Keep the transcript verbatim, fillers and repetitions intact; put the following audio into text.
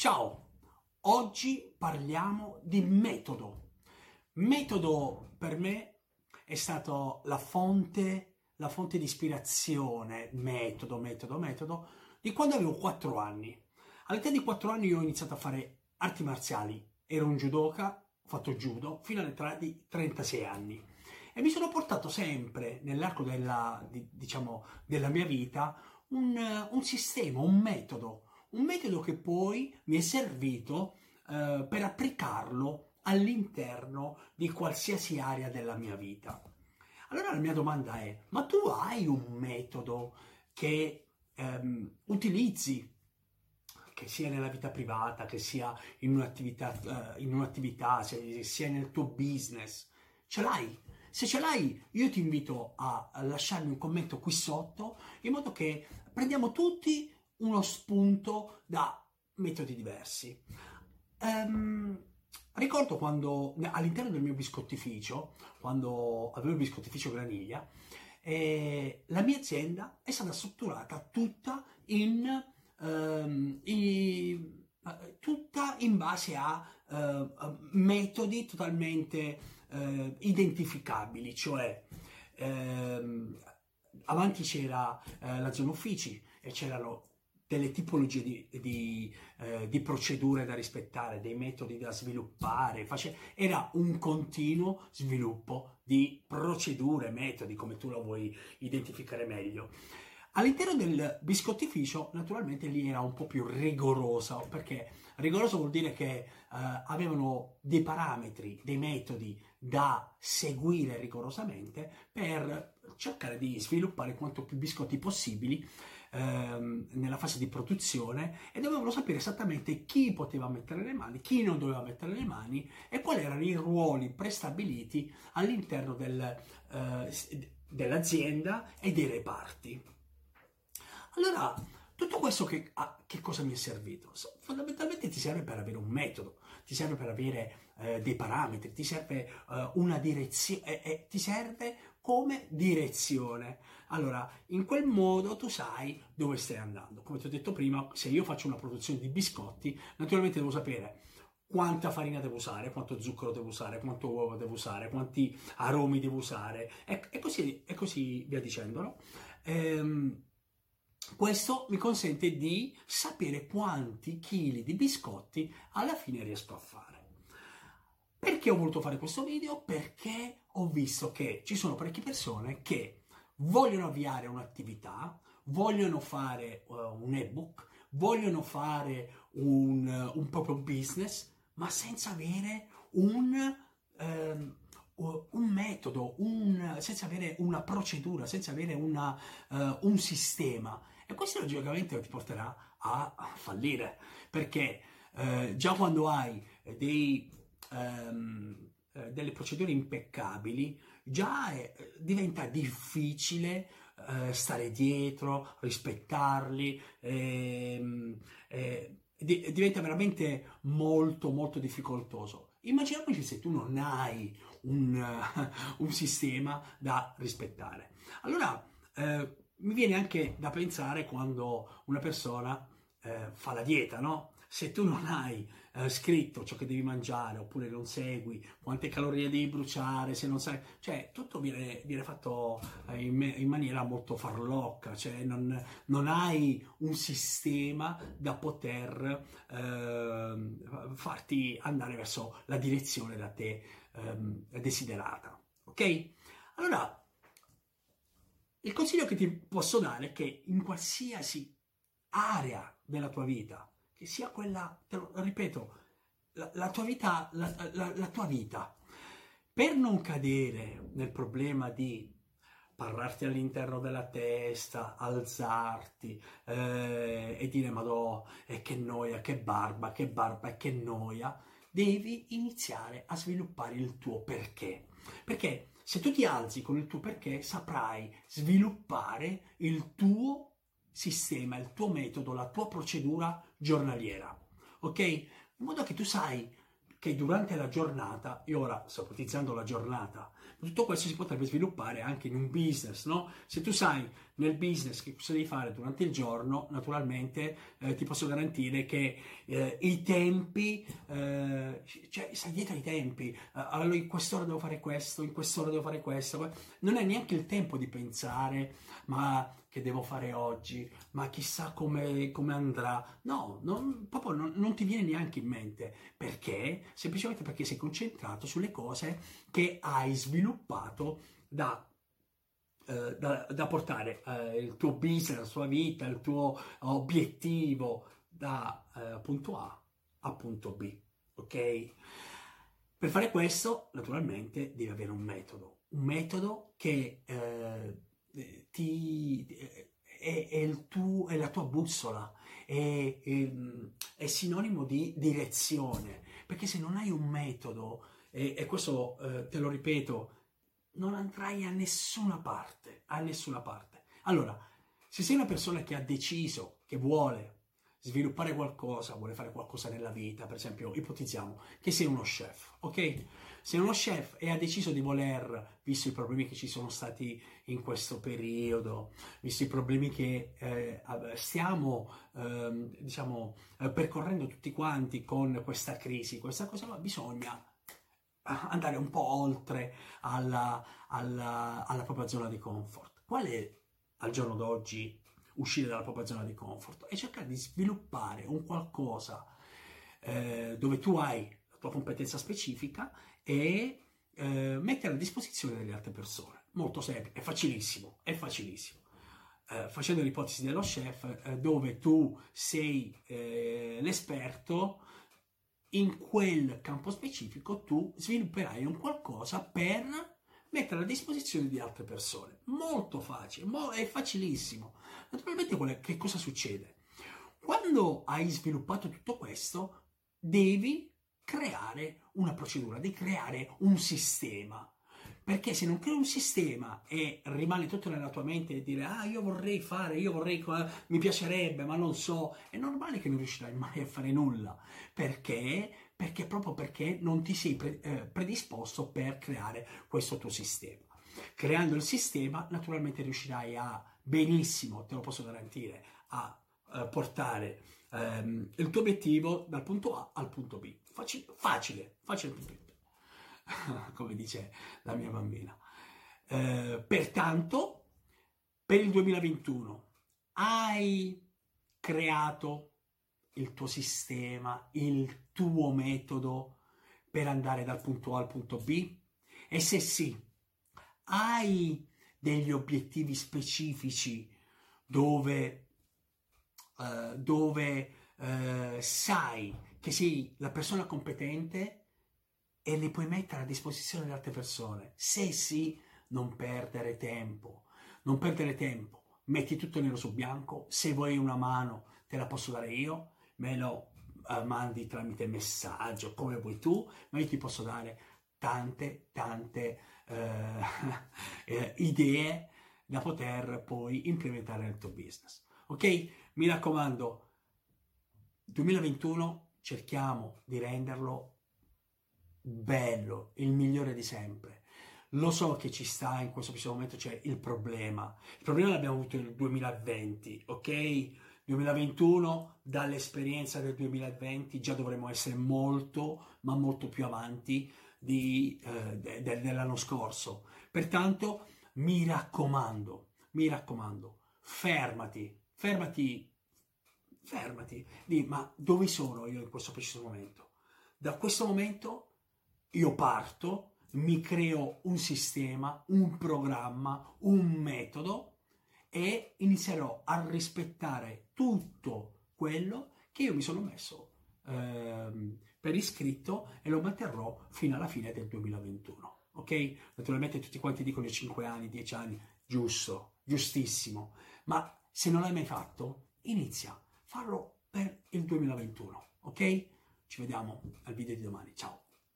Ciao, oggi parliamo di metodo. Metodo per me è stato la fonte, la fonte di ispirazione, metodo, metodo, metodo, di quando avevo quattro anni. All'età di quattro anni io ho iniziato a fare arti marziali, ero un judoka, ho fatto judo fino all'età di trentasei anni e mi sono portato sempre nell'arco della, di, diciamo, della mia vita un, un sistema, un metodo. Un metodo che poi mi è servito eh, per applicarlo all'interno di qualsiasi area della mia vita. Allora la mia domanda è, ma tu hai un metodo che ehm, utilizzi, che sia nella vita privata, che sia in un'attività, eh, in un'attività se, sia nel tuo business? Ce l'hai? Se ce l'hai, io ti invito a lasciarmi un commento qui sotto, in modo che prendiamo tutti uno spunto da metodi diversi. Um, ricordo quando all'interno del mio biscottificio, quando avevo il biscottificio Graniglia, eh, la mia azienda è stata strutturata tutta in, um, in tutta in base a uh, metodi totalmente uh, identificabili, cioè um, avanti c'era uh, la zona uffici e c'erano delle tipologie di, di, eh, di procedure da rispettare, dei metodi da sviluppare. Face... Era un continuo sviluppo di procedure, metodi, come tu la vuoi identificare meglio. All'interno del biscottificio, naturalmente, lì era un po' più rigorosa, perché rigoroso vuol dire che eh, avevano dei parametri, dei metodi da seguire rigorosamente per cercare di sviluppare quanto più biscotti possibili nella fase di produzione, e dovevano sapere esattamente chi poteva mettere le mani, chi non doveva mettere le mani e quali erano i ruoli prestabiliti all'interno del, eh, dell'azienda e dei reparti. Allora, tutto questo che, a, che cosa mi è servito? Fondamentalmente ti serve per avere un metodo, ti serve per avere eh, dei parametri, ti serve eh, una direzione, eh, eh, ti serve come direzione. Allora, in quel modo tu sai dove stai andando. Come ti ho detto prima, se io faccio una produzione di biscotti, naturalmente devo sapere quanta farina devo usare, quanto zucchero devo usare, quanto uovo devo usare, quanti aromi devo usare, e, e, così, e così via dicendo, no? Ehm, questo mi consente di sapere quanti chili di biscotti alla fine riesco a fare. Perché ho voluto fare questo video? Perché ho visto che ci sono parecchie persone che vogliono avviare un'attività, vogliono fare uh, un ebook, vogliono fare un, uh, un proprio business, ma senza avere un, uh, un metodo, un, senza avere una procedura, senza avere una, uh, un sistema. E questo logicamente ti porterà a, a fallire, perché uh, già quando hai dei... Um, delle procedure impeccabili, già è, diventa difficile eh, stare dietro, rispettarli, ehm, eh, di, diventa veramente molto molto difficoltoso. Immaginiamoci se tu non hai un, uh, un sistema da rispettare. Allora eh, mi viene anche da pensare quando una persona eh, fa la dieta, no? Se tu non hai eh, scritto ciò che devi mangiare, oppure non segui quante calorie devi bruciare, se non sai, cioè tutto viene, viene fatto eh, in, me- in maniera molto farlocca, cioè non, non hai un sistema da poter eh, farti andare verso la direzione da te eh, desiderata. Ok? Allora, il consiglio che ti posso dare è che in qualsiasi area della tua vita, che sia quella, te lo ripeto, la, la tua vita, la, la, la tua vita, per non cadere nel problema di parlarti all'interno della testa, alzarti eh, e dire madò, e che noia, che barba, che barba, e che noia, devi iniziare a sviluppare il tuo perché. Perché se tu ti alzi con il tuo perché, saprai sviluppare il tuo sistema, il tuo metodo, la tua procedura giornaliera, ok? In modo che tu sai che durante la giornata, e ora sto ipotizzando la giornata, tutto questo si potrebbe sviluppare anche in un business, no? Se tu sai nel business che cosa devi fare durante il giorno, naturalmente eh, ti posso garantire che eh, i tempi, eh, cioè stai dietro ai tempi, eh, allora in quest'ora devo fare questo, in quest'ora devo fare questo, non è neanche il tempo di pensare ma che devo fare oggi, ma chissà come, come andrà, no, non, proprio non, non ti viene neanche in mente, perché semplicemente perché sei concentrato sulle cose che hai sviluppato da Da, da portare, eh, il tuo business, la tua vita, il tuo obiettivo da eh, punto A a punto B, ok? Per fare questo, naturalmente, devi avere un metodo, un metodo che eh, ti, è, è, il tuo, è la tua bussola, è, è, è sinonimo di direzione, perché se non hai un metodo, e, e questo eh, te lo ripeto, non andrai a nessuna parte, a nessuna parte. Allora, se sei una persona che ha deciso, che vuole sviluppare qualcosa, vuole fare qualcosa nella vita, per esempio, ipotizziamo che sei uno chef, ok? Sei uno chef e ha deciso di voler, visto i problemi che ci sono stati in questo periodo, visto i problemi che eh, stiamo, eh, diciamo, eh, percorrendo tutti quanti con questa crisi, questa cosa, ma bisogna andare un po' oltre alla, alla, alla propria zona di comfort. Qual è, al giorno d'oggi, uscire dalla propria zona di comfort? E cercare di sviluppare un qualcosa eh, dove tu hai la tua competenza specifica e eh, mettere a disposizione delle altre persone. Molto semplice, è facilissimo, è facilissimo. Eh, facendo l'ipotesi dello chef, eh, dove tu sei eh, l'esperto, in quel campo specifico tu svilupperai un qualcosa per mettere a disposizione di altre persone. Molto facile, mo- è facilissimo. Naturalmente qual è, che cosa succede? Quando hai sviluppato tutto questo, devi creare una procedura, devi creare un sistema. Perché se non crei un sistema e rimane tutto nella tua mente e dire ah io vorrei fare, io vorrei, mi piacerebbe ma non so, è normale che non riuscirai mai a fare nulla. Perché? Perché proprio perché non ti sei predisposto per creare questo tuo sistema. Creando il sistema naturalmente riuscirai a benissimo, te lo posso garantire, a portare um, il tuo obiettivo dal punto A al punto B. Facile, facile, facile più. Come dice la mia bambina. Eh, pertanto, per il duemilaventuno hai creato il tuo sistema, il tuo metodo per andare dal punto A al punto B? E se sì, hai degli obiettivi specifici dove, eh, dove eh, sai che sei la persona competente e li puoi mettere a disposizione di altre persone? Se sì, non perdere tempo, non perdere tempo, metti tutto nero su bianco, se vuoi una mano te la posso dare io, me lo uh, mandi tramite messaggio, come vuoi tu, ma io ti posso dare tante, tante uh, uh, idee da poter poi implementare nel tuo business, ok? Mi raccomando, duemilaventuno cerchiamo di renderlo bello, il migliore di sempre. Lo so che ci sta in questo preciso momento, c'è cioè il problema. Il problema l'abbiamo avuto nel duemilaventi, ok? duemilaventuno, dall'esperienza del duemilaventi già dovremmo essere molto, ma molto più avanti di, eh, de- de- dell'anno scorso. Pertanto, mi raccomando, mi raccomando, fermati, fermati, fermati. Dì, ma dove sono io in questo preciso momento? Da questo momento io parto, mi creo un sistema, un programma, un metodo e inizierò a rispettare tutto quello che io mi sono messo ehm, per iscritto e lo manterrò fino alla fine del duemilaventuno, ok? Naturalmente tutti quanti dicono cinque anni, dieci anni, giusto, giustissimo, ma se non l'hai mai fatto, inizia, farlo per il duemilaventuno, ok? Ci vediamo al video di domani, ciao!